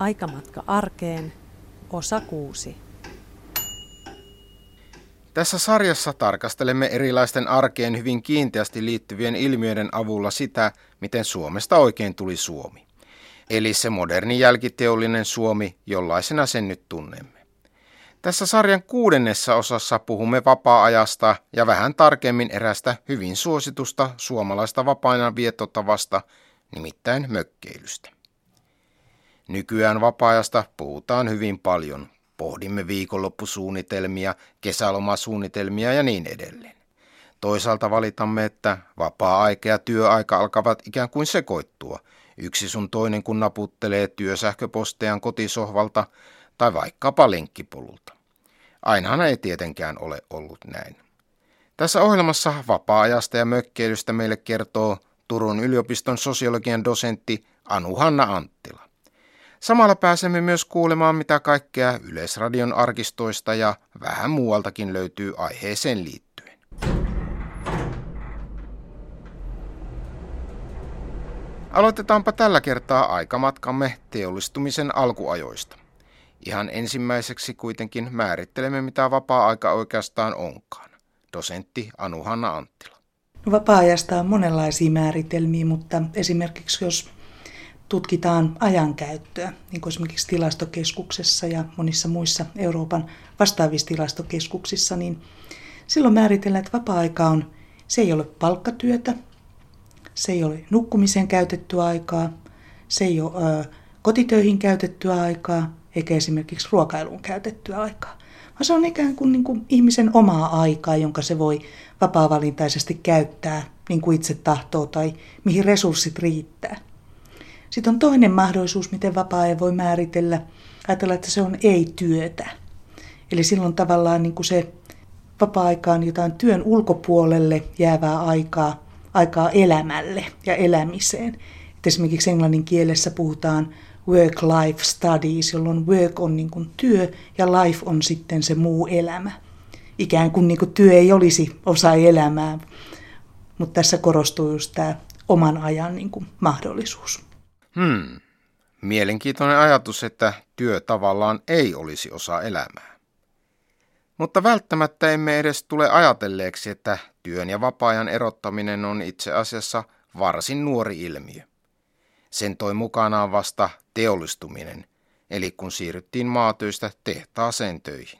Aikamatka arkeen, osa 6. Tässä sarjassa tarkastelemme erilaisten arkeen hyvin kiinteästi liittyvien ilmiöiden avulla sitä, miten Suomesta oikein tuli Suomi. Eli se moderni jälkiteollinen Suomi, jollaisena sen nyt tunnemme. Tässä sarjan 6. osassa puhumme vapaa-ajasta ja vähän tarkemmin erästä hyvin suositusta suomalaista vapaana viettotavasta, nimittäin mökkeilystä. Nykyään vapaa-ajasta puhutaan hyvin paljon. Pohdimme viikonloppusuunnitelmia, kesälomasuunnitelmia ja niin edelleen. Toisaalta valitamme, että vapaa-aika ja työaika alkavat ikään kuin sekoittua. Yksi sun toinen kun naputtelee työsähköposteaan kotisohvalta tai vaikkapa lenkkipolulta. Ainahan ei tietenkään ole ollut näin. Tässä ohjelmassa vapaa-ajasta ja mökkeilystä meille kertoo Turun yliopiston sosiologian dosentti Anu-Hanna Anttila. Samalla pääsemme myös kuulemaan, mitä kaikkea Yleisradion arkistoista ja vähän muualtakin löytyy aiheeseen liittyen. Aloitetaanpa tällä kertaa aikamatkamme teollistumisen alkuajoista. Ihan ensimmäiseksi kuitenkin määrittelemme, mitä vapaa-aika oikeastaan onkaan. Dosentti Anu-Hanna Anttila. Vapaa-ajasta on monenlaisia määritelmiä, mutta esimerkiksi jos tutkitaan ajankäyttöä, niin kuin esimerkiksi tilastokeskuksessa ja monissa muissa Euroopan vastaavissa tilastokeskuksissa, niin silloin määritellään, että vapaa-aika on, se ei ole palkkatyötä, se ei ole nukkumiseen käytettyä aikaa, se ei ole kotitöihin käytettyä aikaa, eikä esimerkiksi ruokailuun käytettyä aikaa, vaan se on ikään kuin, ihmisen omaa aikaa, jonka se voi vapaa-valintaisesti käyttää, niin kuin itse tahtoo tai mihin resurssit riittää. Sitten on toinen mahdollisuus, miten vapaa-ajan voi määritellä. Ajatellaan, että se on ei-työtä. Eli silloin tavallaan niin kuin se vapaa-aika on jotain työn ulkopuolelle jäävää aikaa elämälle ja elämiseen. Et esimerkiksi englannin kielessä puhutaan work-life studies, jolloin work on niin kuin työ ja life on sitten se muu elämä. Ikään kuin, työ ei olisi osa elämää, mutta tässä korostuu just tämä oman ajan niin kuin mahdollisuus. Mielenkiintoinen ajatus, että työ tavallaan ei olisi osa elämää. Mutta välttämättä emme edes tule ajatelleeksi, että työn ja vapaa-ajan erottaminen on itse asiassa varsin nuori ilmiö. Sen toi mukanaan vasta teollistuminen, eli kun siirryttiin maatöistä tehtaaseen töihin.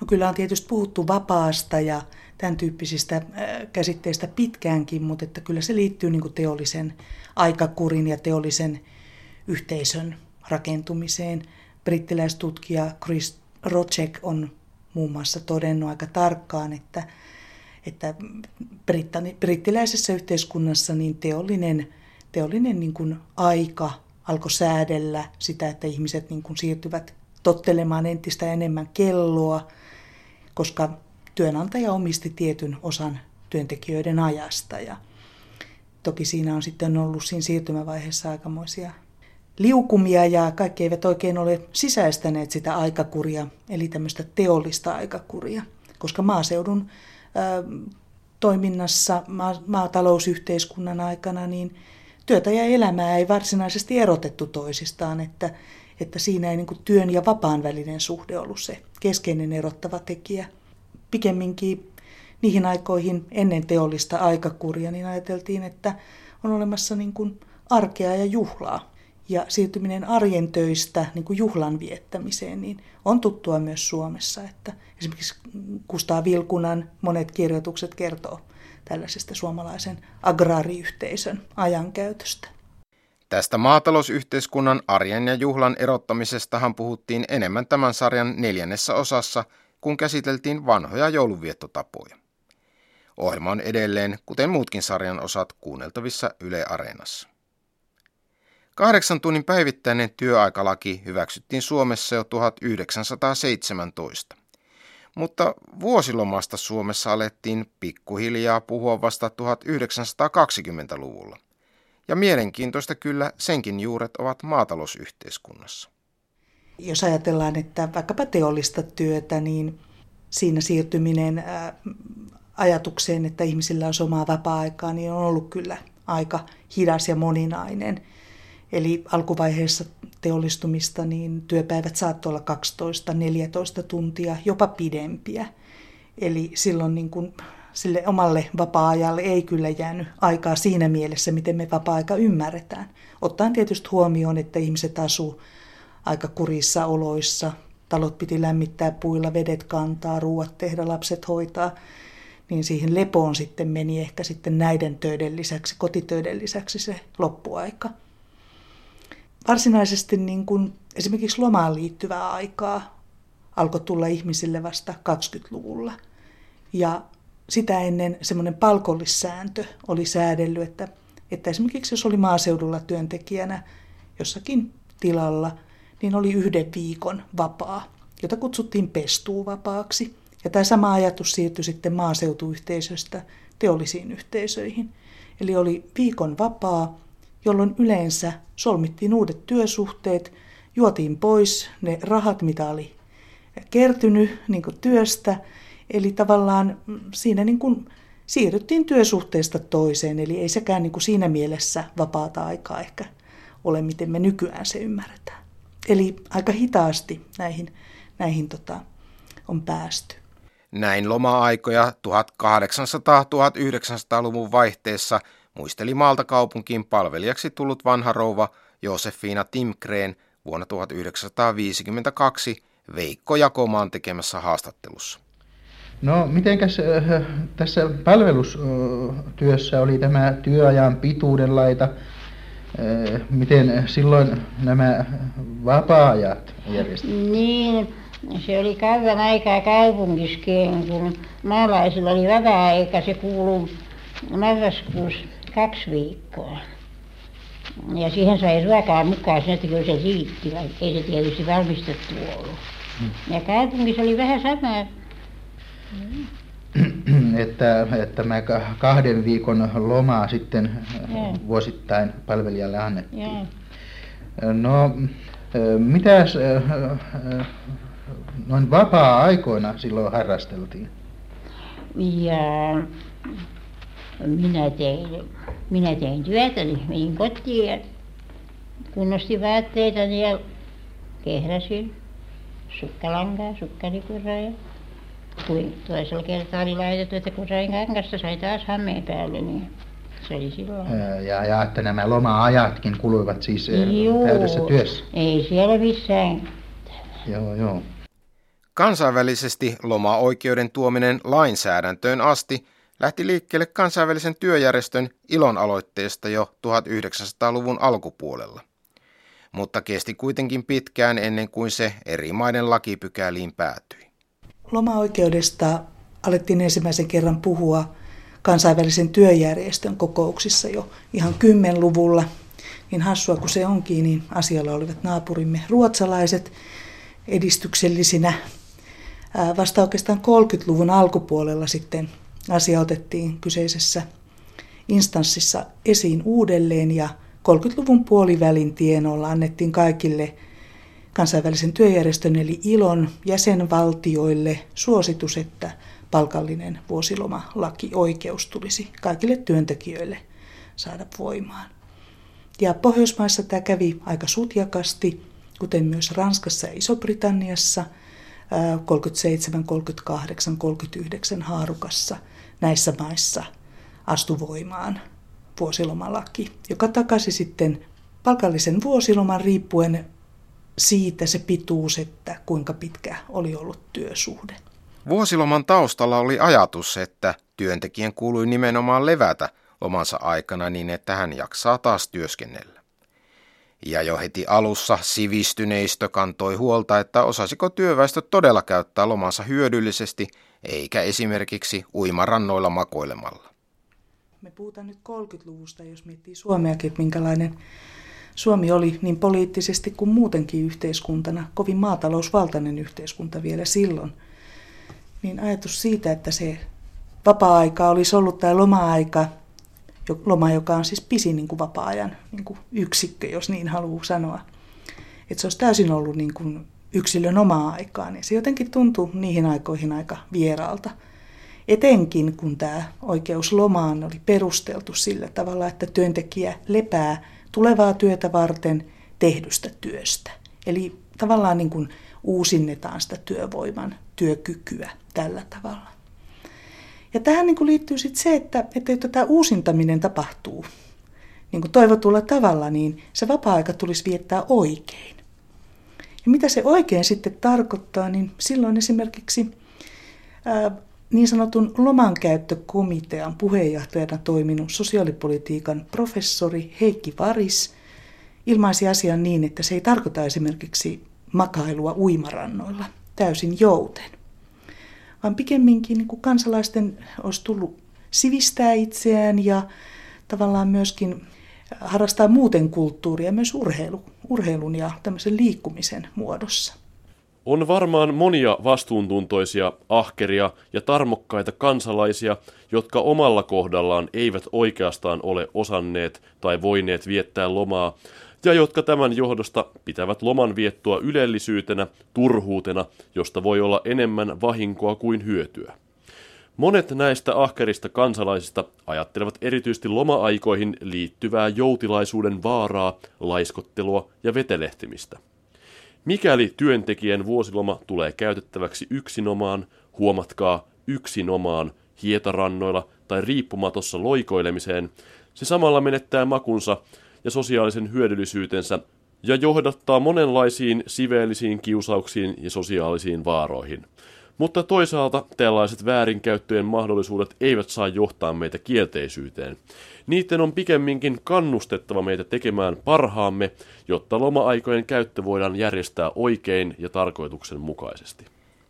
No kyllä on tietysti puhuttu vapaasta ja tämän tyyppisistä käsitteistä pitkäänkin, mutta että kyllä se liittyy niin kuin teollisen aikakurin ja teollisen yhteisön rakentumiseen. Brittiläistutkija Chris Rojek on muun muassa todennut aika tarkkaan, että brittiläisessä yhteiskunnassa niin teollinen niin kuin aika alkoi säädellä sitä, että ihmiset niin kuin siirtyvät tottelemaan entistä enemmän kelloa, koska työnantaja omisti tietyn osan työntekijöiden ajasta. Ja toki siinä on sitten ollut siinä siirtymävaiheessa aikamoisia liukumia ja kaikki eivät oikein ole sisäistäneet sitä aikakuria, eli tämmöistä teollista aikakuria, koska maaseudun toiminnassa, maatalousyhteiskunnan aikana, niin työtä ja elämää ei varsinaisesti erotettu toisistaan, että siinä ei niin kuin työn ja vapaan välinen suhde ollut se keskeinen erottava tekijä. Pikemminkin niihin aikoihin ennen teollista aikakuria niin ajateltiin, että on olemassa niin kuin arkea ja juhlaa. Ja siirtyminen arjen töistä niin kuin juhlan viettämiseen niin on tuttua myös Suomessa. Että esimerkiksi Kustaa Vilkunan monet kirjoitukset kertoo tällaisesta suomalaisen agraariyhteisön ajankäytöstä. Tästä maatalousyhteiskunnan arjen ja juhlan erottamisestahan puhuttiin enemmän tämän sarjan 4. osassa, kun käsiteltiin vanhoja joulunviettotapoja. Ohjelma on edelleen, kuten muutkin sarjan osat, kuunneltavissa Yle Areenassa. 8 tunnin päivittäinen työaikalaki hyväksyttiin Suomessa jo 1917, mutta vuosilomasta Suomessa alettiin pikkuhiljaa puhua vasta 1920-luvulla. Ja mielenkiintoista kyllä senkin juuret ovat maatalousyhteiskunnassa. Jos ajatellaan, että vaikkapa teollista työtä, niin siinä siirtyminen ajatukseen, että ihmisillä on omaa vapaa-aikaa, niin on ollut kyllä aika hidas ja moninainen. Eli alkuvaiheessa teollistumista niin työpäivät saattoi olla 12-14 tuntia, jopa pidempiä. Eli silloin niin kuin sille omalle vapaa-ajalle ei kyllä jäänyt aikaa siinä mielessä, miten me vapaa-aika ymmärretään. Ottaen tietysti huomioon, että ihmiset asuu aika kurissa oloissa, talot piti lämmittää puilla, vedet kantaa, ruuat tehdä, lapset hoitaa, niin siihen lepoon sitten meni ehkä sitten näiden töiden lisäksi, kotitöiden lisäksi se loppuaika. Varsinaisesti niin kuin esimerkiksi lomaan liittyvää aikaa alkoi tulla ihmisille vasta 20-luvulla. Ja sitä ennen semmoinen palkollissääntö oli säädellyt, että esimerkiksi jos oli maaseudulla työntekijänä jossakin tilalla, niin oli 1 viikon vapaa, jota kutsuttiin pestuuvapaaksi. Ja tämä sama ajatus siirtyi sitten maaseutuyhteisöstä teollisiin yhteisöihin. Eli oli viikon vapaa, jolloin yleensä solmittiin uudet työsuhteet, juotiin pois ne rahat, mitä oli kertynyt niin kuin työstä. Eli tavallaan siinä niin kuin siirryttiin työsuhteesta toiseen, eli ei sekään niin kuin siinä mielessä vapaata aikaa ehkä ole, miten me nykyään se ymmärretään. Eli aika hitaasti näihin on päästy. Näin loma-aikoja 1800-1900-luvun vaihteessa muisteli maalta kaupunkiin palvelijaksi tullut vanha rouva Josefina Timgren vuonna 1952 Veikko Jakomaan tekemässä haastattelussa. No, mitenkäs tässä palvelustyössä oli tämä työajan pituuden laita? Miten silloin nämä vapaa-ajat järjestettiin? Niin, se oli kauan aikaa kaupunkissakin, kun maalaisilla oli vapaa-aika, se kuului marraskuussa 2 viikkoa. Ja siihen sai ruokaa mukaan, että kyllä se riitti, vaikka ei se tietysti valmistettu ollut. Ja kaupungissa oli vähän samaa. Että mä 2 viikon lomaa sitten vuosittain palvelijalle annettiin. No, mitäs noin vapaa-aikoina silloin harrasteltiin? Ja minä tein työtä, niin menin kotiin ja kunnostin vaatteita ja kehräsin sukkalankaa, sukkarikuraa ja kuin toisella kertaa oli laitettu, että kun sain kangasta, sai taas hammeen päälle, niin se oli silloin. Ja että nämä loma-ajatkin kuluivat siis täydessä työssä. Ei siellä missään. Joo. Kansainvälisesti loma-oikeuden tuominen lainsäädäntöön asti lähti liikkeelle kansainvälisen työjärjestön ILOn aloitteesta jo 1900-luvun alkupuolella. Mutta kesti kuitenkin pitkään ennen kuin se eri maiden lakipykäliin päätyi. Lomaoikeudesta alettiin ensimmäisen kerran puhua kansainvälisen työjärjestön kokouksissa jo ihan 10-luvulla. Niin hassua kuin se onkin, niin asialla olivat naapurimme ruotsalaiset edistyksellisinä. Vasta oikeastaan 30-luvun alkupuolella sitten asia otettiin kyseisessä instanssissa esiin uudelleen ja 30-luvun puolivälin tienoilla annettiin kaikille kansainvälisen työjärjestön eli ILOn jäsenvaltioille suositus, että palkallinen vuosilomalaki-oikeus tulisi kaikille työntekijöille saada voimaan. Ja Pohjoismaissa tämä kävi aika sutjakasti, kuten myös Ranskassa ja Iso-Britanniassa 37, 38, 39 haarukassa näissä maissa astui voimaan vuosilomalaki, joka takasi sitten palkallisen vuosiloman riippuen siitä se pituus, että kuinka pitkä oli ollut työsuhde. Vuosiloman taustalla oli ajatus, että työntekijän kuului nimenomaan levätä lomansa aikana niin, että hän jaksaa taas työskennellä. Ja jo heti alussa sivistyneistö kantoi huolta, että osaisiko työväestö todella käyttää lomansa hyödyllisesti, eikä esimerkiksi uimarannoilla makoilemalla. Me puhutaan nyt 30-luvusta, jos miettii Suomeakin, että minkälainen Suomi oli niin poliittisesti kuin muutenkin yhteiskuntana, kovin maatalousvaltainen yhteiskunta vielä silloin. Niin ajatus siitä, että se vapaa-aika olisi ollut tai loma-aika, loma, joka on siis pisin niin kuin vapaa-ajan niin kuin yksikkö, jos niin haluaa sanoa. Että se olisi täysin ollut niin kuin yksilön omaa aikaa, niin se jotenkin tuntui niihin aikoihin aika vieraalta. Etenkin kun tämä oikeus lomaan oli perusteltu sillä tavalla, että työntekijä lepää tulevaa työtä varten tehdystä työstä. Eli tavallaan niin kuin uusinnetaan sitä työvoiman työkykyä tällä tavalla. Ja tähän niin kuin liittyy sitten se, että tämä uusintaminen tapahtuu niin kuin toivotulla tavalla, niin se vapaa-aika tulisi viettää oikein. Ja mitä se oikein sitten tarkoittaa, niin silloin esimerkiksi niin sanotun lomankäyttökomitean puheenjohtajana toiminut sosiaalipolitiikan professori Heikki Varis ilmaisi asian niin, että se ei tarkoita esimerkiksi makailua uimarannoilla täysin jouten, vaan pikemminkin niin kuin kansalaisten olisi tullut sivistää itseään ja tavallaan myöskin harrastaa muuten kulttuuria myös urheilun ja tämmöisen liikkumisen muodossa. On varmaan monia vastuuntuntoisia, ahkeria ja tarmokkaita kansalaisia, jotka omalla kohdallaan eivät oikeastaan ole osanneet tai voineet viettää lomaa, ja jotka tämän johdosta pitävät loman viettoa ylellisyytenä, turhuutena, josta voi olla enemmän vahinkoa kuin hyötyä. Monet näistä ahkerista kansalaisista ajattelevat erityisesti loma-aikoihin liittyvää joutilaisuuden vaaraa, laiskottelua ja vetelehtimistä. Mikäli työntekijän vuosiloma tulee käytettäväksi yksinomaan, huomatkaa yksinomaan, hietarannoilla tai riippumatossa loikoilemiseen, se samalla menettää makunsa ja sosiaalisen hyödyllisyytensä ja johdattaa monenlaisiin siveellisiin kiusauksiin ja sosiaalisiin vaaroihin. Mutta toisaalta tällaiset väärinkäyttöjen mahdollisuudet eivät saa johtaa meitä kielteisyyteen. Niiden on pikemminkin kannustettava meitä tekemään parhaamme, jotta loma-aikojen käyttö voidaan järjestää oikein ja tarkoituksenmukaisesti.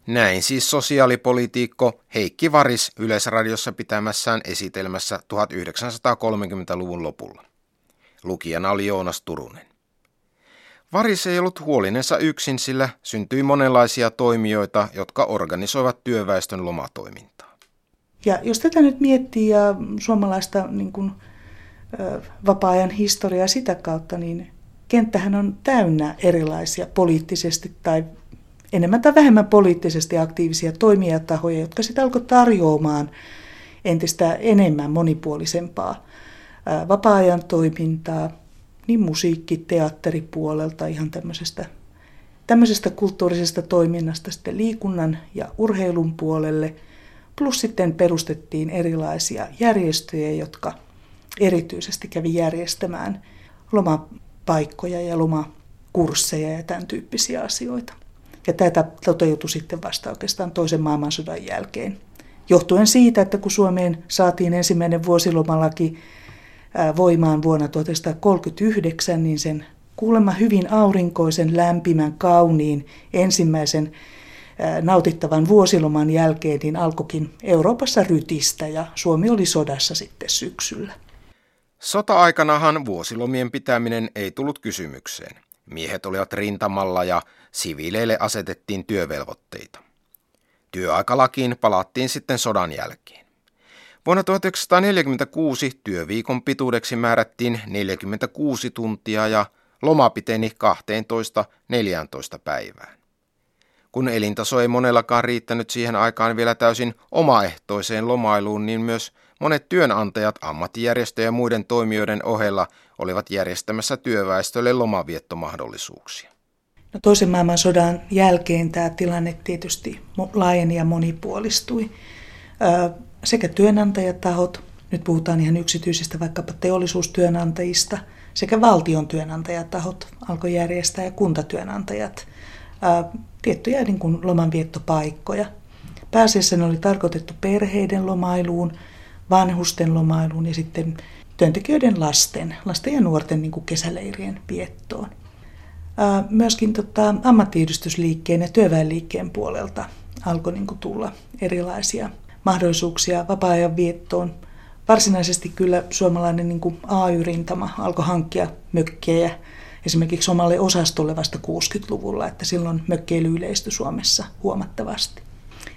Näin siis sosiaalipoliitikko Heikki Varis Yleisradiossa pitämässään esitelmässä 1930-luvun lopulla. Lukijana oli Joonas Turunen. Varis ei ollut huolinensa yksin, sillä syntyi monenlaisia toimijoita, jotka organisoivat työväestön lomatoimintaa. Ja jos tätä nyt miettii ja suomalaista niin kuin, vapaa-ajan historiaa sitä kautta, niin kenttähän on täynnä erilaisia poliittisesti tai enemmän tai vähemmän poliittisesti aktiivisia toimijatahoja, jotka sitten alkoi tarjoamaan entistä enemmän monipuolisempaa vapaa-ajan toimintaa. Niin musiikki, teatteripuolelta, ihan tämmöisestä kulttuurisesta toiminnasta sitten liikunnan ja urheilun puolelle. Plus sitten perustettiin erilaisia järjestöjä, jotka erityisesti kävi järjestämään lomapaikkoja ja lomakursseja ja tämän tyyppisiä asioita. Ja tätä toteutui sitten vasta oikeastaan toisen maailmansodan jälkeen. Johtuen siitä, että kun Suomeen saatiin ensimmäinen vuosilomalaki, voimaan vuonna 1939, niin sen kuulemma hyvin aurinkoisen, lämpimän, kauniin ensimmäisen nautittavan vuosiloman jälkeen niin alkoikin Euroopassa rytistä ja Suomi oli sodassa sitten syksyllä. Sota-aikanahan vuosilomien pitäminen ei tullut kysymykseen. Miehet olivat rintamalla ja siviileille asetettiin työvelvoitteita. Työaikalakiin palattiin sitten sodan jälkeen. Vuonna 1946 työviikon pituudeksi määrättiin 46 tuntia ja loma piteni 12-14 päivään. Kun elintaso ei monellakaan riittänyt siihen aikaan vielä täysin omaehtoiseen lomailuun, niin myös monet työnantajat, ammattijärjestöjä ja muiden toimijoiden ohella olivat järjestämässä työväestölle lomaviettomahdollisuuksia. No, toisen maailmansodan jälkeen tämä tilanne tietysti laajeni ja monipuolistui. Sekä työnantajatahot, nyt puhutaan ihan yksityisistä vaikkapa teollisuustyönantajista, sekä valtion työnantajatahot alkoi järjestää ja kuntatyönantajat tiettyjä niin kuin lomanviettopaikkoja. Pääasiassa ne oli tarkoitettu perheiden lomailuun, vanhusten lomailuun ja sitten työntekijöiden lasten ja nuorten niin kuin kesäleirien viettoon. Myöskin ammattiyhdistysliikkeen ja työväenliikkeen puolelta alkoi niin kuin tulla erilaisia mahdollisuuksia vapaa-ajan viettoon. Varsinaisesti kyllä suomalainen niin kuin AY-rintama alkoi hankkia mökkejä esimerkiksi omalle osastolle vasta 60-luvulla, että silloin mökkeily yleistyi Suomessa huomattavasti.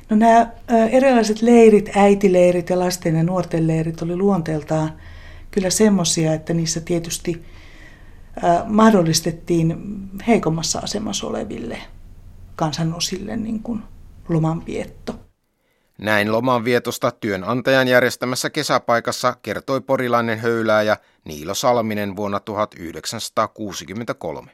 No, nämä erilaiset leirit, äitileirit ja lasten ja nuorten leirit oli luonteeltaan kyllä semmoisia, että niissä tietysti mahdollistettiin heikommassa asemassa oleville kansanosille niin kuin lomanvietto. Näin lomanvietosta työnantajan järjestämässä kesäpaikassa kertoi porilainen höylääjä Niilo Salminen vuonna 1963.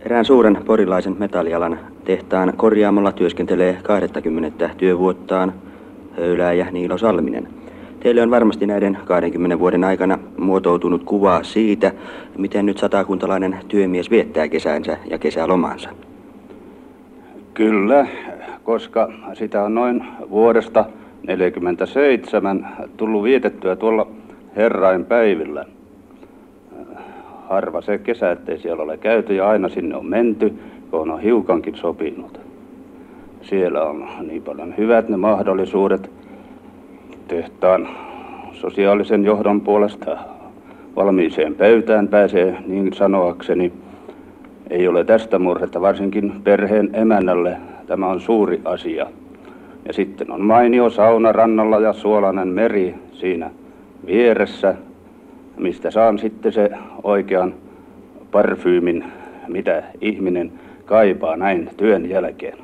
Erään suuren porilaisen metallialan tehtaan korjaamolla työskentelee 20 työvuottaan höylääjä Niilo Salminen. Teille on varmasti näiden 20 vuoden aikana muotoutunut kuvaa siitä, miten nyt satakuntalainen työmies viettää kesänsä ja kesälomansa. Kyllä, koska sitä on noin vuodesta 1947 tullut vietettyä tuolla herrain päivillä. Harva se kesä, ettei siellä ole käyty ja aina sinne on menty, kun on hiukankin sopinut. Siellä on niin paljon hyvät ne mahdollisuudet tehtaan sosiaalisen johdon puolesta valmiiseen pöytään pääsee, niin sanoakseni. Ei ole tästä murhetta, varsinkin perheen emännälle tämä on suuri asia. Ja sitten on mainio sauna rannalla ja suolainen meri siinä vieressä, mistä saan sitten se oikean parfyymin, mitä ihminen kaipaa näin työn jälkeen.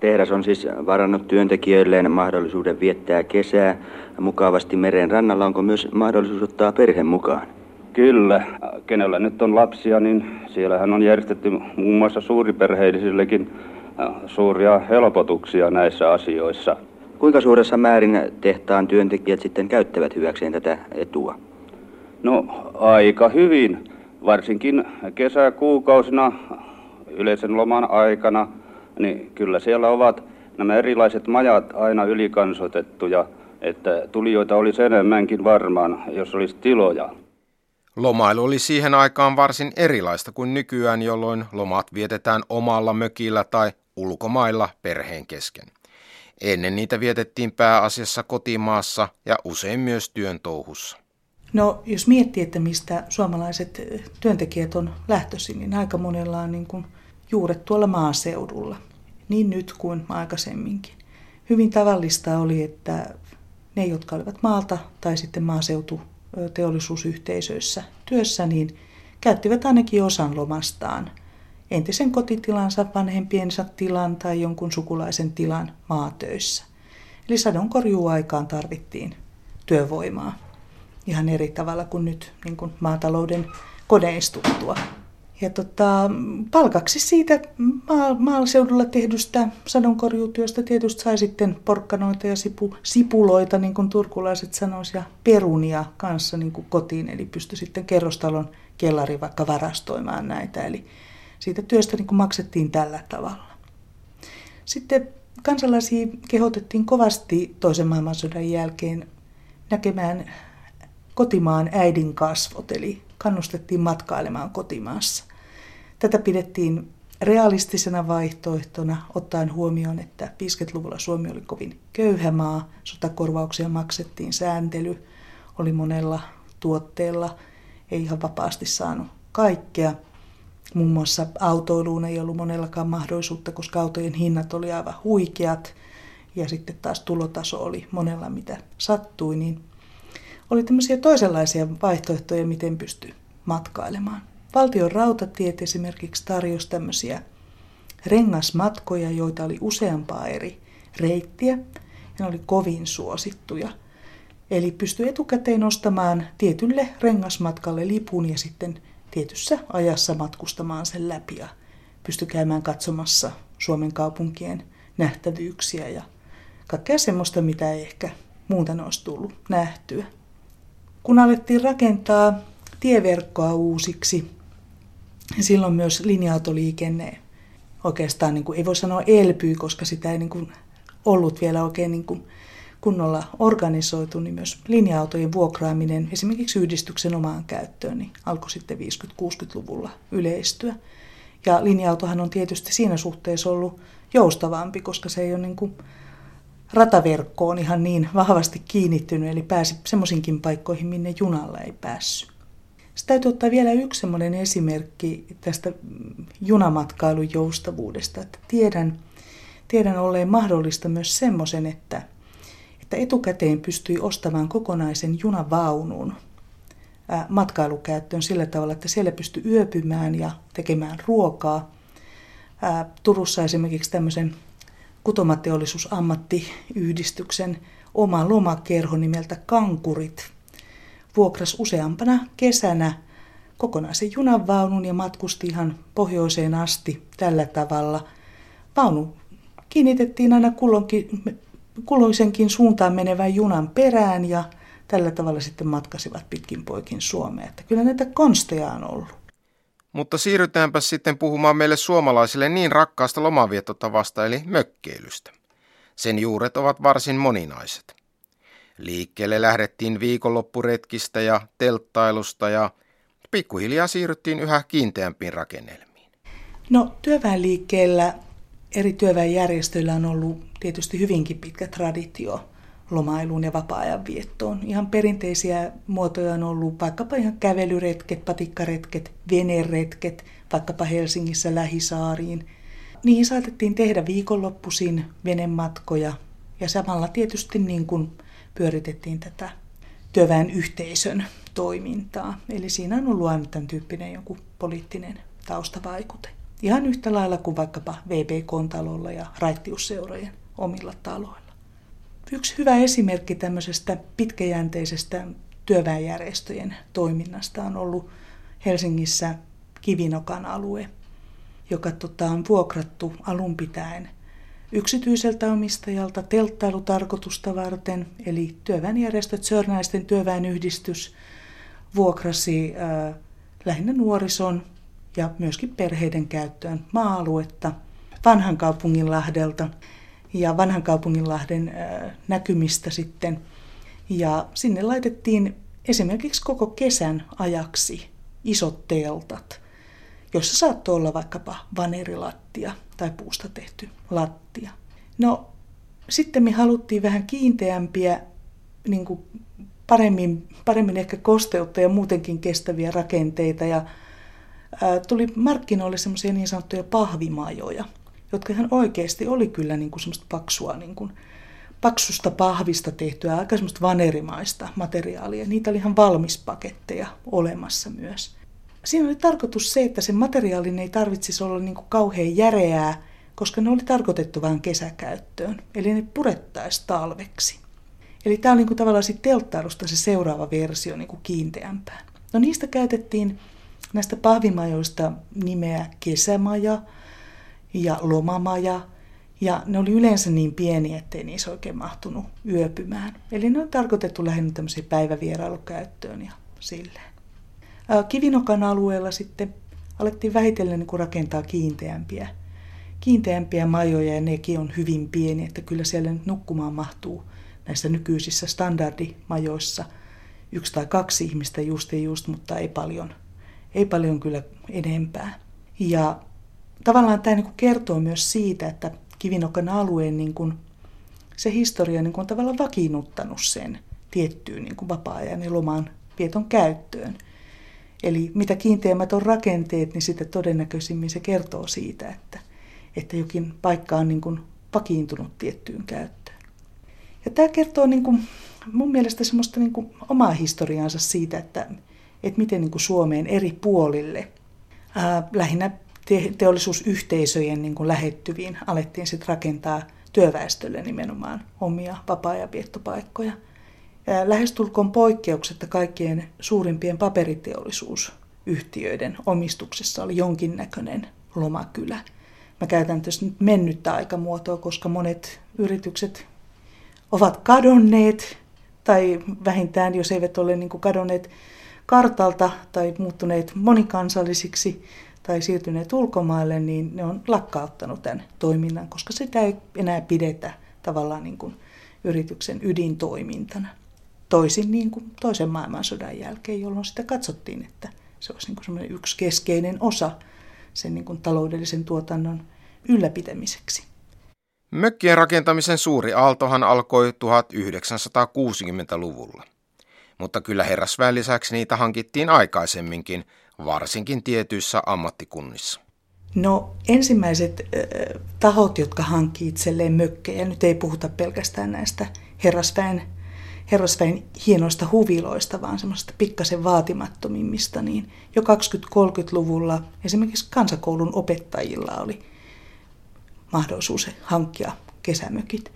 Tehdas on siis varannut työntekijöilleen mahdollisuuden viettää kesää mukavasti meren rannalla. Onko myös mahdollisuus ottaa perhe mukaan? Kyllä. Kenellä nyt on lapsia, niin siellähän on järjestetty muun muassa suuriperheellisillekin suuria helpotuksia näissä asioissa. Kuinka suuressa määrin tehtaan työntekijät sitten käyttävät hyväkseen tätä etua? No aika hyvin. Varsinkin kesäkuukausina, yleisen loman aikana, niin kyllä siellä ovat nämä erilaiset majat aina ylikansoitettuja, että tulijoita olisi enemmänkin varmaan, jos olisi tiloja. Lomailu oli siihen aikaan varsin erilaista kuin nykyään, jolloin lomat vietetään omalla mökillä tai ulkomailla perheen kesken. Ennen niitä vietettiin pääasiassa kotimaassa ja usein myös työn touhussa. No, jos miettii, että mistä suomalaiset työntekijät on lähtöisin, niin aika monella on niin kuin juuret tuolla maaseudulla, niin nyt kuin aikaisemminkin. Hyvin tavallista oli, että ne, jotka olivat maalta tai sitten maaseututeollisuusyhteisöissä työssä, niin käyttivät ainakin osan lomastaan entisen kotitilansa, vanhempiensa tilan tai jonkun sukulaisen tilan maatöissä. Eli sadonkorjuuaikaan tarvittiin työvoimaa ihan eri tavalla kuin nyt niin kuin maatalouden koneistuttua. Ja palkaksi siitä maaseudulla tehdystä sadonkorjuutyöstä tietysti sai sitten porkkanoita ja sipuloita, niin kuin turkulaiset sanoisivat, ja perunia kanssa niin kuin kotiin. Eli pystyi sitten kerrostalon kellari vaikka varastoimaan näitä. Eli siitä työstä niin kuin maksettiin tällä tavalla. Sitten kansalaisia kehotettiin kovasti toisen maailmansodan jälkeen näkemään kotimaan äidin kasvot, eli kannustettiin matkailemaan kotimaassa. Tätä pidettiin realistisena vaihtoehtona, ottaen huomioon, että 50-luvulla Suomi oli kovin köyhä maa, sotakorvauksia maksettiin, sääntely oli monella tuotteella, ei ihan vapaasti saanut kaikkea. Muun muassa autoiluun ei ollut monellakaan mahdollisuutta, koska autojen hinnat oli aivan huikeat, ja sitten taas tulotaso oli monella mitä sattui, niin oli tämmöisiä toisenlaisia vaihtoehtoja, miten pystyi matkailemaan. Valtion rautatiet esimerkiksi tarjosi tämmöisiä rengasmatkoja, joita oli useampaa eri reittiä, ja ne oli kovin suosittuja. Eli pystyi etukäteen ostamaan tietylle rengasmatkalle lipun ja sitten tietyssä ajassa matkustamaan sen läpi. Ja pystyi käymään katsomassa Suomen kaupunkien nähtävyyksiä ja kaikkea semmoista, mitä ei ehkä muuten olisi tullut nähtyä. Kun alettiin rakentaa tieverkkoa uusiksi, silloin myös linja-autoliikenne oikeastaan niin kuin, ei voi sanoa elpyy, koska sitä ei niin kuin, ollut vielä oikein niin kuin, kunnolla organisoitu, niin myös linja-autojen vuokraaminen esimerkiksi yhdistyksen omaan käyttöön niin alkoi sitten 50-60-luvulla yleistyä. Ja linja-autohan on tietysti siinä suhteessa ollut joustavampi, koska se ei ole niin kuin, rataverkko on ihan niin vahvasti kiinnittynyt, eli pääsi semmoisinkin paikkoihin, minne junalla ei päässyt. Sitten täytyy ottaa vielä yksi semmoinen esimerkki tästä junamatkailun joustavuudesta. Että tiedän olleen mahdollista myös semmoisen, että etukäteen pystyi ostamaan kokonaisen junavaunun matkailukäyttöön sillä tavalla, että siellä pystyi yöpymään ja tekemään ruokaa. Turussa esimerkiksi tämmöisen Kutomateollisuusammattiyhdistyksen oma lomakerho nimeltä Kankurit vuokrasi useampana kesänä kokonaisen junanvaunun ja matkusti ihan pohjoiseen asti tällä tavalla. Vaunu kiinnitettiin aina kulloisenkin suuntaan menevän junan perään ja tällä tavalla sitten matkasivat pitkin poikin Suomea. Että kyllä näitä konsteja on ollut. Mutta siirrytäänpä sitten puhumaan meille suomalaisille niin rakkaasta lomanviettotavasta eli mökkeilystä. Sen juuret ovat varsin moninaiset. Liikkeelle lähdettiin viikonloppuretkistä ja telttailusta ja pikkuhiljaa siirryttiin yhä kiinteämpiin rakennelmiin. No työväenliikkeellä eri työväenjärjestöillä on ollut tietysti hyvinkin pitkä traditio lomailuun ja vapaa-ajan viettoon. Ihan perinteisiä muotoja on ollut vaikkapa ihan kävelyretket, patikkaretket, veneretket, vaikkapa Helsingissä lähisaariin. Niihin saatettiin tehdä viikonloppuisin venematkoja ja samalla tietysti niin kuin pyöritettiin tätä työväen yhteisön toimintaa. Eli siinä on ollut aina tämän tyyppinen joku poliittinen taustavaikute. Ihan yhtä lailla kuin vaikkapa VPK-talolla ja raittiusseurojen omilla taloilla. Yksi hyvä esimerkki tämmöisestä pitkäjänteisestä työväenjärjestöjen toiminnasta on ollut Helsingissä Kivinokan alue, joka on vuokrattu alun pitäen yksityiseltä omistajalta telttailutarkoitusta varten. Eli työväenjärjestöt, Sörnäisten työväenyhdistys vuokrasi lähinnä nuorison ja myöskin perheiden käyttöön maa-aluetta Vanhankaupunginlahdelta ja Vanhankaupunginlahden näkymistä sitten. Ja sinne laitettiin esimerkiksi koko kesän ajaksi isot teltat, jossa saattoi olla vaikkapa vanerilattia tai puusta tehty lattia. No sitten me haluttiin vähän kiinteämpiä, niin kuin paremmin ehkä kosteutta ja muutenkin kestäviä rakenteita ja tuli markkinoille semmoisia niin sanottuja pahvimajoja, jotka ihan oikeasti oli kyllä niin kuin semmoista paksua, niin kuin paksusta pahvista tehtyä, aika semmoista vanerimaista materiaalia. Niitä oli ihan valmispaketteja olemassa myös. Siinä oli tarkoitus se, että sen materiaalin ei tarvitsisi olla niin kuin kauhean järeää, koska ne oli tarkoitettu vain kesäkäyttöön, eli ne purettaisiin talveksi. Eli tämä oli niin kuin tavallaan siitä telttailusta se seuraava versio niin kuin kiinteämpään. No niistä käytettiin näistä pahvimajoista nimeä kesämaja ja lomamaja, ja ne oli yleensä niin pieniä, ettei niissä oikein mahtunut yöpymään. Eli ne on tarkoitettu lähinnä tämmöiseen päivävierailukäyttöön ja silleen. Kivinokan alueella sitten alettiin vähitellen rakentaa kiinteämpiä majoja, ja nekin on hyvin pieniä, että kyllä siellä nyt nukkumaan mahtuu näissä nykyisissä standardimajoissa 1 tai 2 ihmistä just, mutta ei paljon kyllä enempää. Ja tavallaan tämä kertoo myös siitä, että Kivinokan alueen se historia on tavallaan vakiinnuttanut sen tiettyyn vapaa-ajan ja loman vieton käyttöön. Eli mitä kiinteämmät on rakenteet, niin sitä todennäköisimmin se kertoo siitä, että jokin paikka on vakiintunut tiettyyn käyttöön. Ja tämä kertoo mun mielestä semmoista omaa historiaansa siitä, että miten Suomeen eri puolille lähinnä teollisuusyhteisöjen lähettyviin alettiin sit rakentaa työväestölle nimenomaan omia vapaa-ajan viettopaikkoja. Lähestulkoon poikkeuksetta kaikkien suurimpien paperiteollisuusyhtiöiden omistuksessa oli jonkinnäköinen lomakylä. Mä käytän tässä nyt mennyttä aikamuotoa, koska monet yritykset ovat kadonneet, tai vähintään jos eivät ole kadonneet kartalta tai muuttuneet monikansallisiksi tai siirtyneet ulkomaille, niin ne on lakkauttanut tämän toiminnan, koska sitä ei enää pidetä tavallaan yrityksen ydintoimintana. Toisin toisen maailmansodan jälkeen, jolloin sitä katsottiin, että se olisi yksi keskeinen osa sen taloudellisen tuotannon ylläpitämiseksi. Mökkien rakentamisen suuri aaltohan alkoi 1960-luvulla. Mutta kyllä herrasväen lisäksi niitä hankittiin aikaisemminkin, varsinkin tietyissä ammattikunnissa. No ensimmäiset tahot, jotka hankki itselleen mökkejä, nyt ei puhuta pelkästään näistä herrasväen hienoista huviloista, vaan semmoisista pikkasen vaatimattomimmista, niin jo 20-30-luvulla esimerkiksi kansakoulun opettajilla oli mahdollisuus hankkia kesämökit.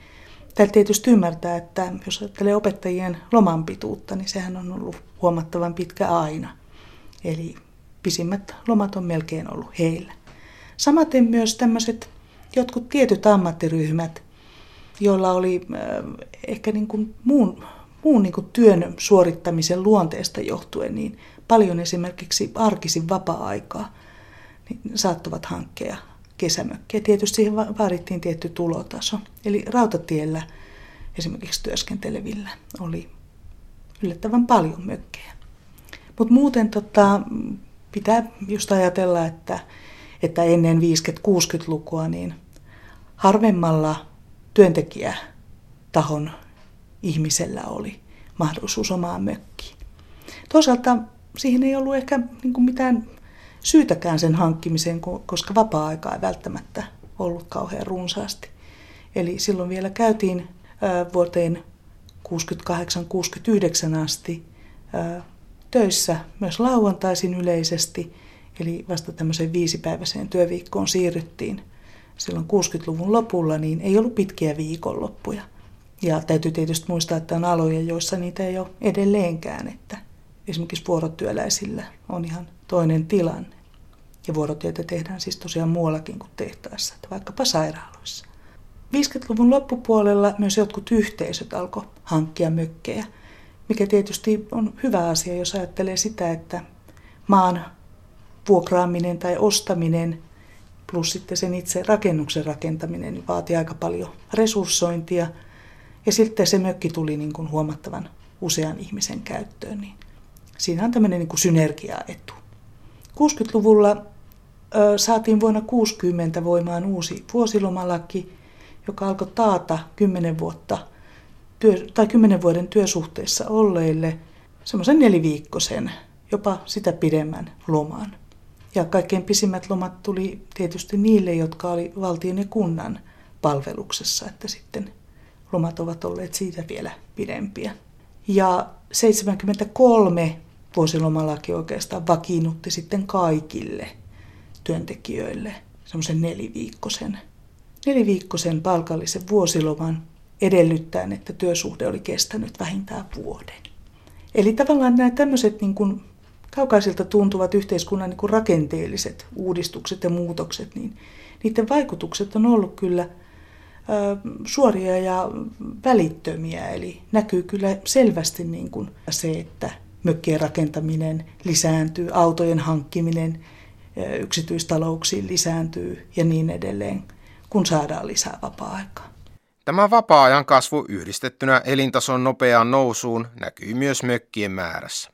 Tällä tietysti ymmärtää, että jos ajattelee opettajien loman pituutta, niin sehän on ollut huomattavan pitkä aina. Eli pisimmät lomat on melkein ollut heillä. Samaten myös tämmöiset jotkut tietyt ammattiryhmät, joilla oli ehkä niin kuin muun niin kuin työn suorittamisen luonteesta johtuen niin paljon esimerkiksi arkisin vapaa-aikaa, niin saattoivat hankkeja. Kesämökkiä. Tietysti siihen vaadittiin tietty tulotaso. Eli rautatiellä esimerkiksi työskentelevillä oli yllättävän paljon mökkejä. Mutta muuten pitää just ajatella, että ennen 50-60-lukua niin harvemmalla työntekijätahon ihmisellä oli mahdollisuus omaan mökkiin. Toisaalta siihen ei ollut ehkä niin mitään syytäkään sen hankkimiseen, koska vapaa-aikaa ei välttämättä ollut kauhean runsaasti. Eli silloin vielä käytiin vuoteen 68-69 asti töissä myös lauantaisin yleisesti, eli vasta tämmöiseen 5-päiväiseen työviikkoon siirryttiin. Silloin 60-luvun lopulla niin ei ollut pitkiä viikonloppuja. Ja täytyy tietysti muistaa, että on aloja, joissa niitä ei ole edelleenkään, että esimerkiksi vuorotyöläisillä on ihan toinen tilanne. Ja vuorotyötä tehdään siis tosiaan muuallakin kuin tehtaassa, vaikkapa sairaaloissa. 50-luvun loppupuolella myös jotkut yhteisöt alkoivat hankkia mökkejä, mikä tietysti on hyvä asia, jos ajattelee sitä, että maan vuokraaminen tai ostaminen plus sitten sen itse rakennuksen rakentaminen niin vaatii aika paljon resurssointia. Ja sitten se mökki tuli niin kuin huomattavan usean ihmisen käyttöön. Niin siinä on tämmöinen niin kuin synergiaetu. 60-luvulla saatiin vuonna 60 voimaan uusi vuosilomalaki, joka alkoi taata 10 vuoden työsuhteessa olleille semmoisen 4-viikkoisen, jopa sitä pidemmän loman. Ja kaikkein pisimmät lomat tuli tietysti niille, jotka oli valtion ja kunnan palveluksessa, että sitten lomat ovat olleet siitä vielä pidempiä. Ja 73 vuosilomalaki oikeastaan vakiinnutti sitten kaikille työntekijöille semmoisen 4-viikkoisen palkallisen vuosiloman edellyttäen, että työsuhde oli kestänyt vähintään vuoden. Eli tavallaan nämä tämmöiset niin kuin kaukaisilta tuntuvat yhteiskunnan niin kuin rakenteelliset uudistukset ja muutokset, niin niiden vaikutukset on ollut kyllä suoria ja välittömiä, eli näkyy kyllä selvästi niin kuin se, että mökkien rakentaminen lisääntyy, autojen hankkiminen yksityistalouksiin lisääntyy ja niin edelleen, kun saadaan lisää vapaa-aikaa. Tämä vapaa-ajan kasvu yhdistettynä elintason nopeaan nousuun näkyy myös mökkien määrässä.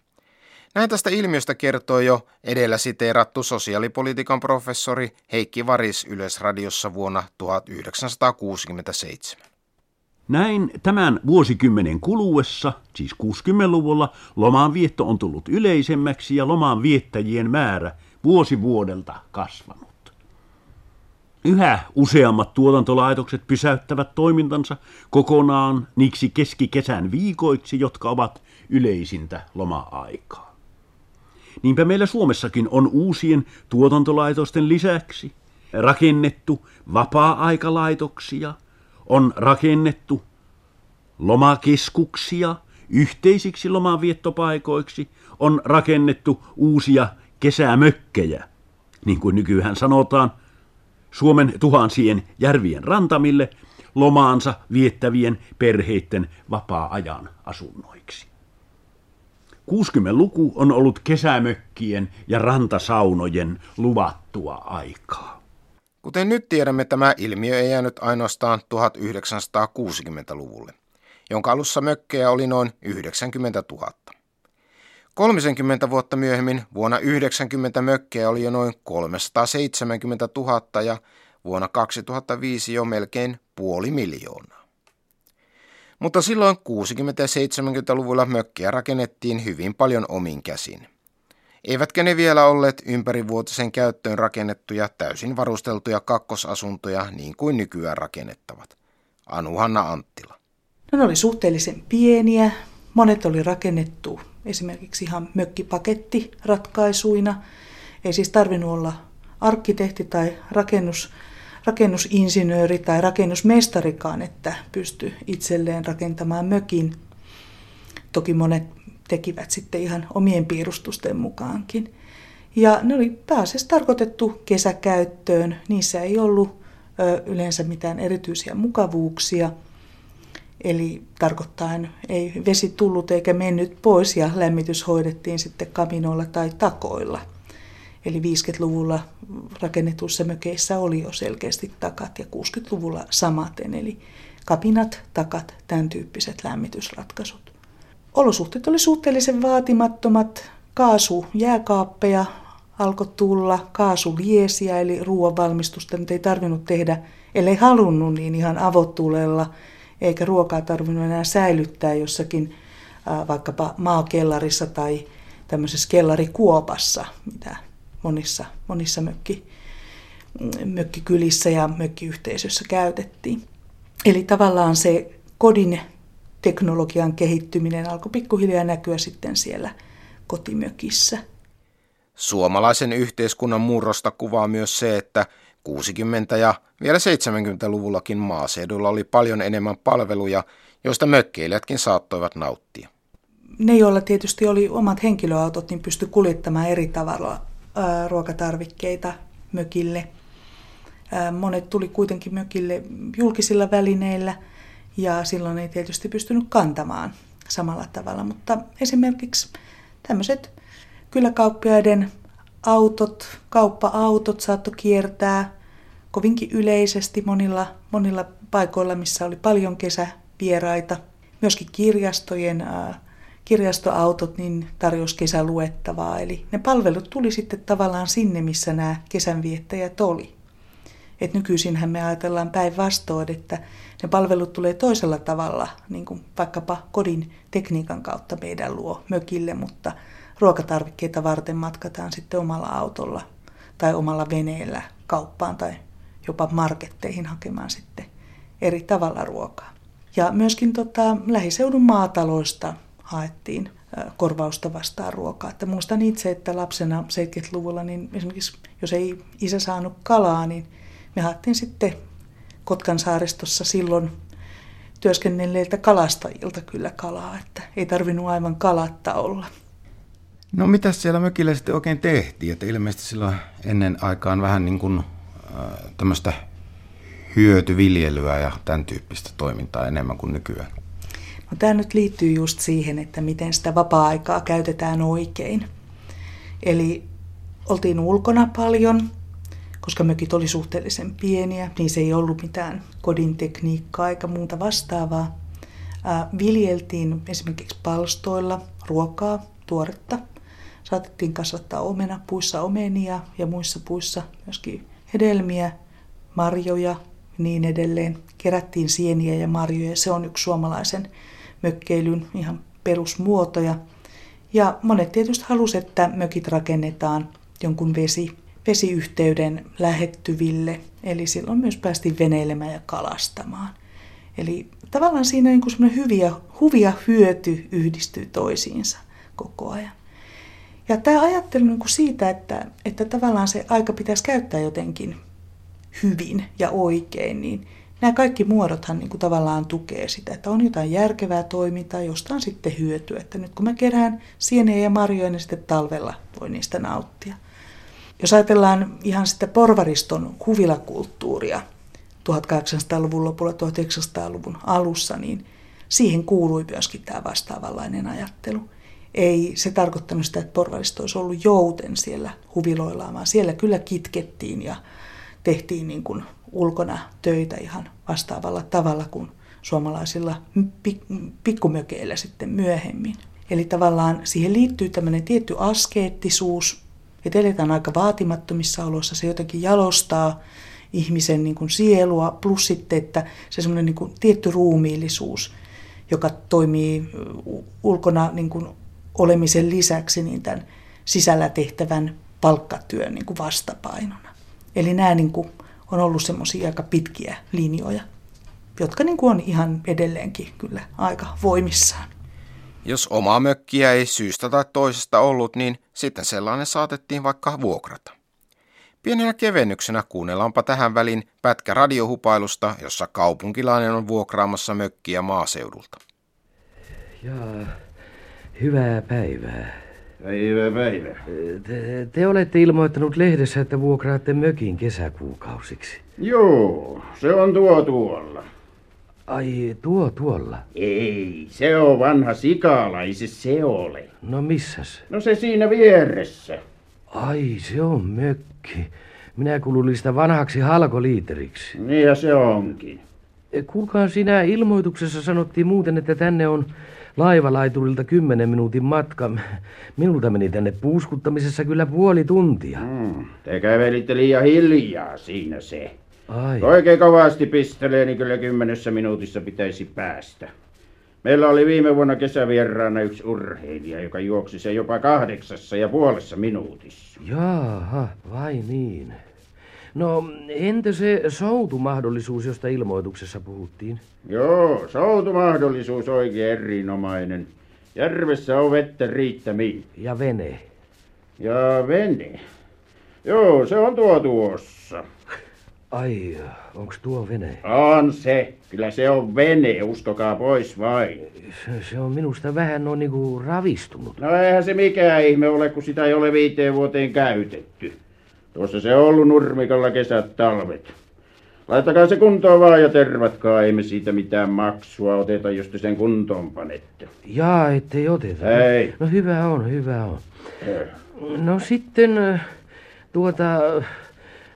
Näin tästä ilmiöstä kertoi jo edellä siteerattu sosiaalipolitiikan professori Heikki Varis Yleisradiossa vuonna 1967. Näin tämän vuosikymmenen kuluessa, siis 60-luvulla, lomaanvietto on tullut yleisemmäksi ja lomaanviettäjien määrä vuosi vuodelta kasvanut. Yhä useammat tuotantolaitokset pysäyttävät toimintansa kokonaan niiksi keskikesän viikoiksi, jotka ovat yleisintä loma-aikaa. Niinpä meillä Suomessakin on uusien tuotantolaitosten lisäksi rakennettu vapaa-aikalaitoksia, on rakennettu lomakeskuksia yhteisiksi lomanviettopaikoiksi, on rakennettu uusia kesämökkejä, niin kuin nykyään sanotaan, Suomen tuhansien järvien rantamille lomaansa viettävien perheiden vapaa-ajan asunnoiksi. 60-luku on ollut kesämökkien ja rantasaunojen luvattua aikaa. Kuten nyt tiedämme, tämä ilmiö ei jäänyt ainoastaan 1960-luvulle, jonka alussa mökkejä oli noin 90 000. 30 vuotta myöhemmin vuonna 1990 mökkejä oli jo noin 370 000 ja vuonna 2005 jo melkein 500 000. Mutta silloin 60- ja 70-luvulla mökkejä rakennettiin hyvin paljon omin käsin. Eivätkä ne vielä olleet ympärivuotisen käyttöön rakennettuja, täysin varusteltuja kakkosasuntoja niin kuin nykyään rakennettavat. Anu-Hanna Anttila. No, ne oli suhteellisen pieniä. Monet oli rakennettu esimerkiksi ihan mökkipakettiratkaisuina. Ei siis tarvinnut olla arkkitehti tai rakennus rakennusinsinööri tai rakennusmestarikaan, että pystyi itselleen rakentamaan mökin. Toki monet tekivät sitten ihan omien piirustusten mukaankin. Ja ne oli pääasiassa tarkoitettu kesäkäyttöön. Niissä ei ollut yleensä mitään erityisiä mukavuuksia. Eli tarkoittaen ei vesi tullut eikä mennyt pois ja lämmitys hoidettiin sitten kaminoilla tai takoilla. Eli 50-luvulla rakennetuissa mökeissä oli jo selkeästi takat ja 60-luvulla samaten. Eli kapinat, takat, tämän tyyppiset lämmitysratkaisut. Olosuhteet oli suhteellisen vaatimattomat. Kaasujääkaappeja alkoi tulla, kaasuliesiä eli ruoanvalmistusta nyt ei tarvinnut tehdä, ellei halunnut niin ihan avotulella, eikä ruokaa tarvinnut enää säilyttää jossakin vaikkapa maakellarissa tai tämmöisessä kellarikuopassa, mitä monissa mökkikylissä ja mökkiyhteisössä käytettiin. Eli tavallaan se kodin teknologian kehittyminen alkoi pikkuhiljaa näkyä sitten siellä kotimökissä. Suomalaisen yhteiskunnan murrosta kuvaa myös se, että 60- ja vielä 70-luvullakin maaseudulla oli paljon enemmän palveluja, joista mökkeilijätkin saattoivat nauttia. Ne, joilla tietysti oli omat henkilöautot, niin pystyi kuljettamaan eri tavalla ruokatarvikkeita mökille. Monet tuli kuitenkin mökille julkisilla välineillä ja silloin ei tietysti pystynyt kantamaan samalla tavalla, mutta esimerkiksi tämmöiset kyläkauppiaiden autot, kauppa-autot saattoi kiertää kovinkin yleisesti monilla paikoilla, missä oli paljon kesävieraita. Myöskin kirjastoautot niin tarjosi kesäluettavaa, eli ne palvelut tuli sitten tavallaan sinne, missä nämä kesänviettäjät oli. Et nykyisinhän me ajatellaan päinvastoin, että ne palvelut tulee toisella tavalla, niin kuin vaikkapa kodin tekniikan kautta meidän luo mökille, mutta ruokatarvikkeita varten matkataan sitten omalla autolla tai omalla veneellä kauppaan tai jopa marketteihin hakemaan sitten eri tavalla ruokaa. Ja myöskin lähiseudun maataloista haettiin korvausta vastaan ruokaa. Että muistan itse, että lapsena 70-luvulla, niin esimerkiksi jos ei isä saanut kalaa, niin me haettiin sitten Kotkan saaristossa silloin työskennelleiltä kalastajilta kyllä kalaa, että ei tarvinnut aivan kalatta olla. No mitä siellä mökillä sitten oikein tehtiin? Että ilmeisesti silloin ennen aikaan vähän niin kuin tämmöistä hyötyviljelyä ja tämän tyyppistä toimintaa enemmän kuin nykyään. No, tämä nyt liittyy just siihen, että miten sitä vapaa-aikaa käytetään oikein. Eli oltiin ulkona paljon, koska mökit oli suhteellisen pieniä, niissä ei ollut mitään kodin tekniikkaa eikä muuta vastaavaa. Viljeltiin esimerkiksi palstoilla ruokaa, tuoretta. Saatettiin kasvattaa omenapuissa omenia ja muissa puissa myöskin hedelmiä, marjoja ja niin edelleen. Kerättiin sieniä ja marjoja, se on yksi suomalaisen mökkeilyn ihan perusmuotoja. Ja monet tietysti halusivat, että mökit rakennetaan jonkun vesiyhteyden lähettyville, eli silloin myös päästiin veneilemään ja kalastamaan. Eli tavallaan siinä niin kuin semmoinen huvia hyöty yhdistyy toisiinsa koko ajan. Ja tämä ajattelu niin kuin siitä, että tavallaan se aika pitäisi käyttää jotenkin hyvin ja oikein, niin nämä kaikki muodothan niin kuin tavallaan tukee sitä, että on jotain järkevää toimintaa, josta on sitten hyötyä. Että nyt kun mä kerään sieniä ja marjoja, niin sitten talvella voi niistä nauttia. Jos ajatellaan ihan sitä porvariston huvilakulttuuria 1800-luvun lopulla, 1900-luvun alussa, niin siihen kuului myöskin tämä vastaavanlainen ajattelu. Ei se tarkoittanut sitä, että porvaristo olisi ollut jouten siellä huviloillaan, vaan siellä kyllä kitkettiin ja tehtiin niin kuin ulkona töitä ihan vastaavalla tavalla kuin suomalaisilla pikkumökeillä sitten myöhemmin. Eli tavallaan siihen liittyy tämmöinen tietty askeettisuus, että eletään aika vaatimattomissa oloissa, se jotenkin jalostaa ihmisen niin kuin sielua, plus sitten, että se semmoinen niin kuin tietty ruumiillisuus, joka toimii ulkona niin kuin olemisen lisäksi niin tämän sisällä tehtävän palkkatyön niin kuin vastapainona. Eli nämä niin kuin on ollut semmoisia aika pitkiä linjoja, jotka niin kuin on ihan edelleenkin kyllä aika voimissaan. Jos omaa mökkiä ei syystä tai toisesta ollut, niin sitten sellainen saatettiin vaikka vuokrata. Pienellä kevennyksenä kuunnellaanpa tähän väliin pätkä radiohupailusta, jossa kaupunkilainen on vuokraamassa mökkiä maaseudulta. Jaa, hyvää päivää. Päivää, päivää. Te olette ilmoittanut lehdessä, että vuokraatte mökin kesäkuukausiksi. Joo, se on tuolla. Ai, tuolla? Ei, se on vanha sikala, ei se se ole. No missäs? No se siinä vieressä. Ai, se on mökki. Minä kuulin sitä vanhaksi halkoliiteriksi. Niin ja se onkin. Kuulkaa, sinä ilmoituksessa sanottiin muuten, että tänne on laivalaiturilta 10 minuutin matka. Minulta meni tänne puuskuttamisessa kyllä puoli tuntia. Te kävelitte liian hiljaa siinä se. Ai. Oikein kovasti pistelee, niin kyllä 10 minuutissa pitäisi päästä. Meillä oli viime vuonna kesävieraana yksi urheilija, joka juoksi se jopa 8,5 minuutissa. Jaaha, vai niin. No, entä se soutumahdollisuus, josta ilmoituksessa puhuttiin? Joo, soutumahdollisuus oikein erinomainen. Järvessä on vettä riittämiin. Ja vene. Joo, se on tuossa. Ai, onks tuo vene? On se. Kyllä se on vene, uskokaa pois vain. Se on minusta vähän noin niinku ravistunut. No eihän se mikään ihme ole, kun sitä ei ole 5 vuoteen käytetty. Tuossa se on ollut nurmikolla kesät talvet. Laittakaa se kuntoon vaan ja tervatkaa, ei me siitä mitään maksua oteta, jos te sen kuntoon panette. Jaa, ettei oteta. Ei. No hyvä on. Ei. No sitten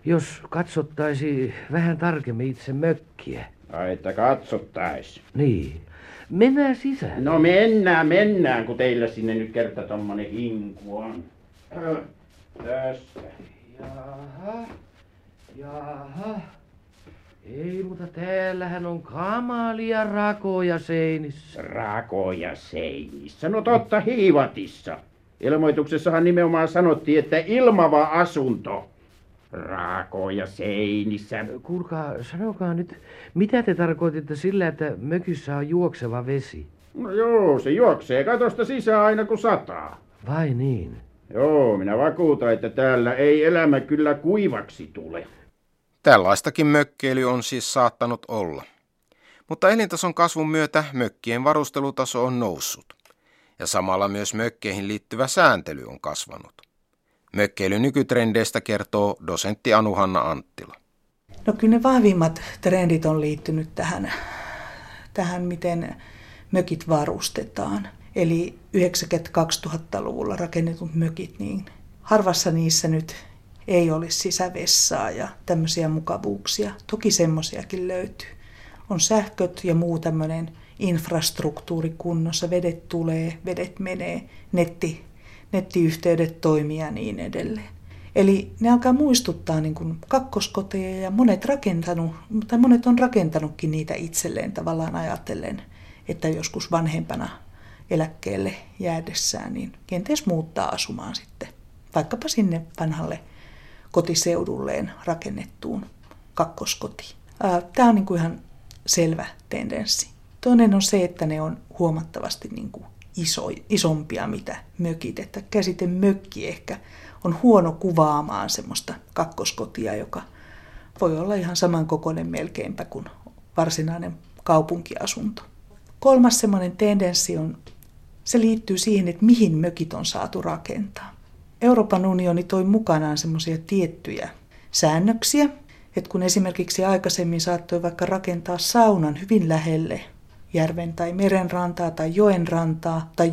jos katsottaisi vähän tarkemmin itse mökkiä. Ai, että katsottais. Niin. Mennään sisään. No mennään, kun teillä sinne nyt kerta tommonen hinku on. Tästä. Jaha. Ei, mutta täällähän on kamalia rakoja seinissä. Rakoja seinissä? No totta hiivatissa. Ilmoituksessahan nimenomaan sanottiin, että ilmava asunto. Rakoja seinissä. Kuulkaa, sanokaa nyt, mitä te tarkoititte sillä, että mökissä on juokseva vesi? No joo, se juoksee katosta sisään aina kun sataa. Vai niin? Joo, minä vakuutan, että täällä ei elämä kyllä kuivaksi tule. Tällaistakin mökkeily on siis saattanut olla. Mutta elintason kasvun myötä mökkien varustelutaso on noussut. Ja samalla myös mökkeihin liittyvä sääntely on kasvanut. Mökkeilyn nykytrendeistä kertoo dosentti Anu-Hanna Anttila. No kyllä ne vahvimmat trendit on liittynyt tähän miten mökit varustetaan. Eli 90-2000-luvulla rakennetut mökit, niin harvassa niissä nyt ei ole sisävessaa ja tämmöisiä mukavuuksia. Toki semmoisiakin löytyy. On sähköt ja muu tämmöinen infrastruktuuri kunnossa, vedet tulee, vedet menee, nettiyhteydet toimii ja niin edelleen. Eli ne alkaa muistuttaa niin kuin kakkoskoteja ja monet on rakentanutkin niitä itselleen tavallaan ajatellen, että joskus vanhempana eläkkeelle jäädessään, niin kenties muuttaa asumaan sitten vaikkapa sinne vanhalle kotiseudulleen rakennettuun kakkoskotiin. Tämä on niin kuin ihan selvä tendenssi. Toinen on se, että ne on huomattavasti niin kuin isompia mitä mökit, että käsite mökki ehkä on huono kuvaamaan semmoista kakkoskotia, joka voi olla ihan samankokoinen melkeinpä kuin varsinainen kaupunkiasunto. Kolmas semmoinen tendenssi se liittyy siihen, että mihin mökit on saatu rakentaa. Euroopan unioni toi mukanaan semmoisia tiettyjä säännöksiä, että kun esimerkiksi aikaisemmin saattoi vaikka rakentaa saunan hyvin lähelle järven tai meren rantaa tai joen rantaa tai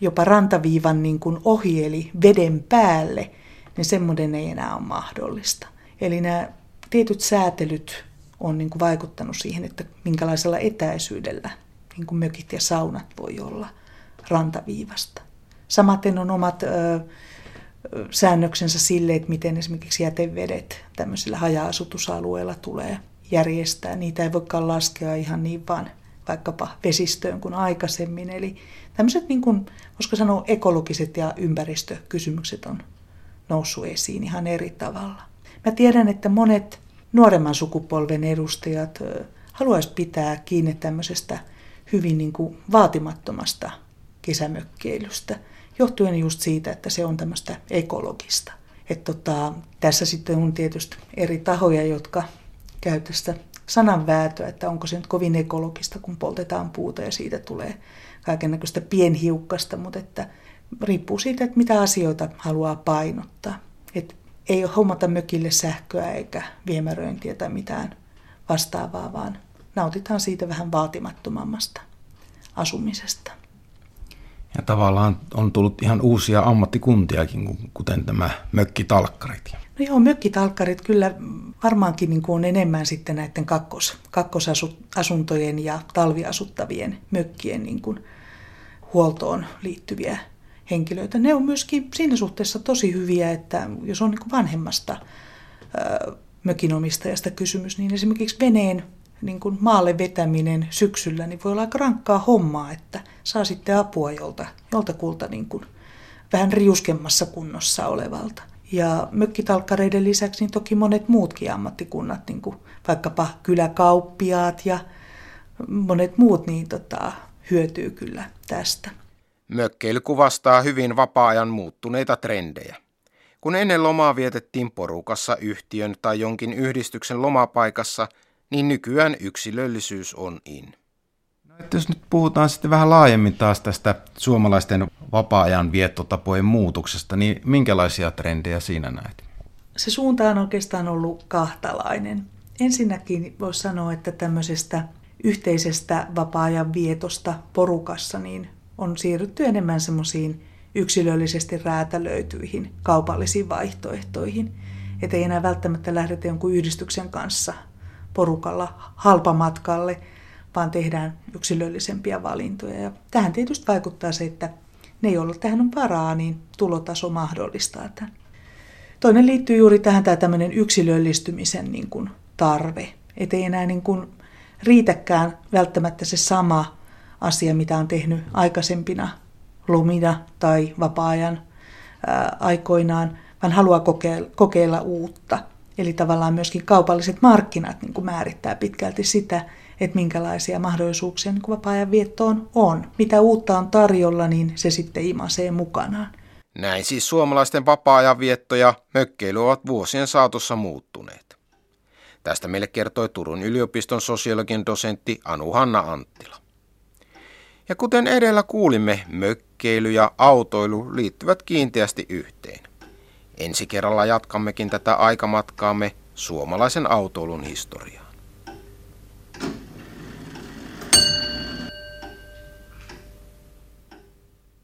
jopa rantaviivan niin kuin ohi eli veden päälle, niin semmoinen ei enää ole mahdollista. Eli nämä tietyt säätelyt on niin kuin vaikuttanut siihen, että minkälaisella etäisyydellä niin kuin mökit ja saunat voi olla rantaviivasta. Samaten on omat säännöksensä sille, että miten esimerkiksi jätevedet tämmöisillä haja-asutusalueilla tulee järjestää. Niitä ei voikaan laskea ihan niin vaan vaikkapa vesistöön kuin aikaisemmin. Eli tämmöiset, niin kuin, voisiko sanoa, ekologiset ja ympäristökysymykset on noussut esiin ihan eri tavalla. Mä tiedän, että monet nuoremman sukupolven edustajat haluaisi pitää kiinni tämmöisestä hyvin niin kuin vaatimattomasta kesämökkeilystä, johtuen just siitä, että se on tämmöistä ekologista. Tässä sitten on tietysti eri tahoja, jotka käyvät tästä sananväätöä, että onko se nyt kovin ekologista, kun poltetaan puuta ja siitä tulee kaikennäköistä pienhiukkasta, mutta että riippuu siitä, että mitä asioita haluaa painottaa. Et ei hommata mökille sähköä eikä viemäröintiä tai mitään vastaavaa, vaan nautitaan siitä vähän vaatimattomammasta asumisesta. Ja tavallaan on tullut ihan uusia ammattikuntiakin, kuten tämä mökkitalkkarit. No joo, mökkitalkkarit kyllä varmaankin niin kuin on enemmän sitten näiden kakkosasuntojen ja talviasuttavien mökkien niin kuin huoltoon liittyviä henkilöitä. Ne on myöskin siinä suhteessa tosi hyviä, että jos on niin kuin vanhemmasta mökinomistajasta kysymys, niin esimerkiksi veneen niin kuin maalle vetäminen syksyllä niin voi olla aika rankkaa hommaa, että saa sitten apua joltakulta niin kuin vähän riuskemmassa kunnossa olevalta. Ja mökkitalkkareiden lisäksi niin toki monet muutkin ammattikunnat, niin kuin vaikkapa kyläkauppiaat ja monet muut, niin hyötyy kyllä tästä. Mökkeily kuvastaa hyvin vapaa-ajan muuttuneita trendejä. Kun ennen lomaa vietettiin porukassa yhtiön tai jonkin yhdistyksen lomapaikassa, niin nykyään yksilöllisyys on in. Että jos nyt puhutaan sitten vähän laajemmin taas tästä suomalaisten vapaa-ajan viettotapojen muutoksesta, niin minkälaisia trendejä siinä näet? Se suunta on oikeastaan ollut kahtalainen. Ensinnäkin voisi sanoa, että tämmöisestä yhteisestä vapaa-ajan vietosta porukassa niin on siirrytty enemmän semmoisiin yksilöllisesti räätälöityihin kaupallisiin vaihtoehtoihin. Että ei enää välttämättä lähdetä jonkun yhdistyksen kanssa porukalla halpamatkalle, vaan tehdään yksilöllisempiä valintoja. Ja tähän tietysti vaikuttaa se, että ne, joilla tähän on varaa, niin tulotaso mahdollistaa tämän. Toinen liittyy juuri tähän tämä tämmöinen yksilöllistymisen niin kuin tarve. Että ei enää niin kuin riitäkään välttämättä se sama asia, mitä on tehnyt aikaisempina lomina tai vapaa-ajan aikoinaan, vaan haluaa kokeilla uutta. Eli tavallaan myöskin kaupalliset markkinat niin kuin määrittää pitkälti sitä, että minkälaisia mahdollisuuksia niin kuin vapaa-ajan viettoon on. Mitä uutta on tarjolla, niin se sitten imasee mukanaan. Näin siis suomalaisten vapaa-ajan vietto ja mökkeily ovat vuosien saatossa muuttuneet. Tästä meille kertoi Turun yliopiston sosiologian dosentti Anu-Hanna Anttila. Ja kuten edellä kuulimme, mökkeily ja autoilu liittyvät kiinteästi yhteen. Ensi kerralla jatkammekin tätä aikamatkaamme suomalaisen autoilun historiaa.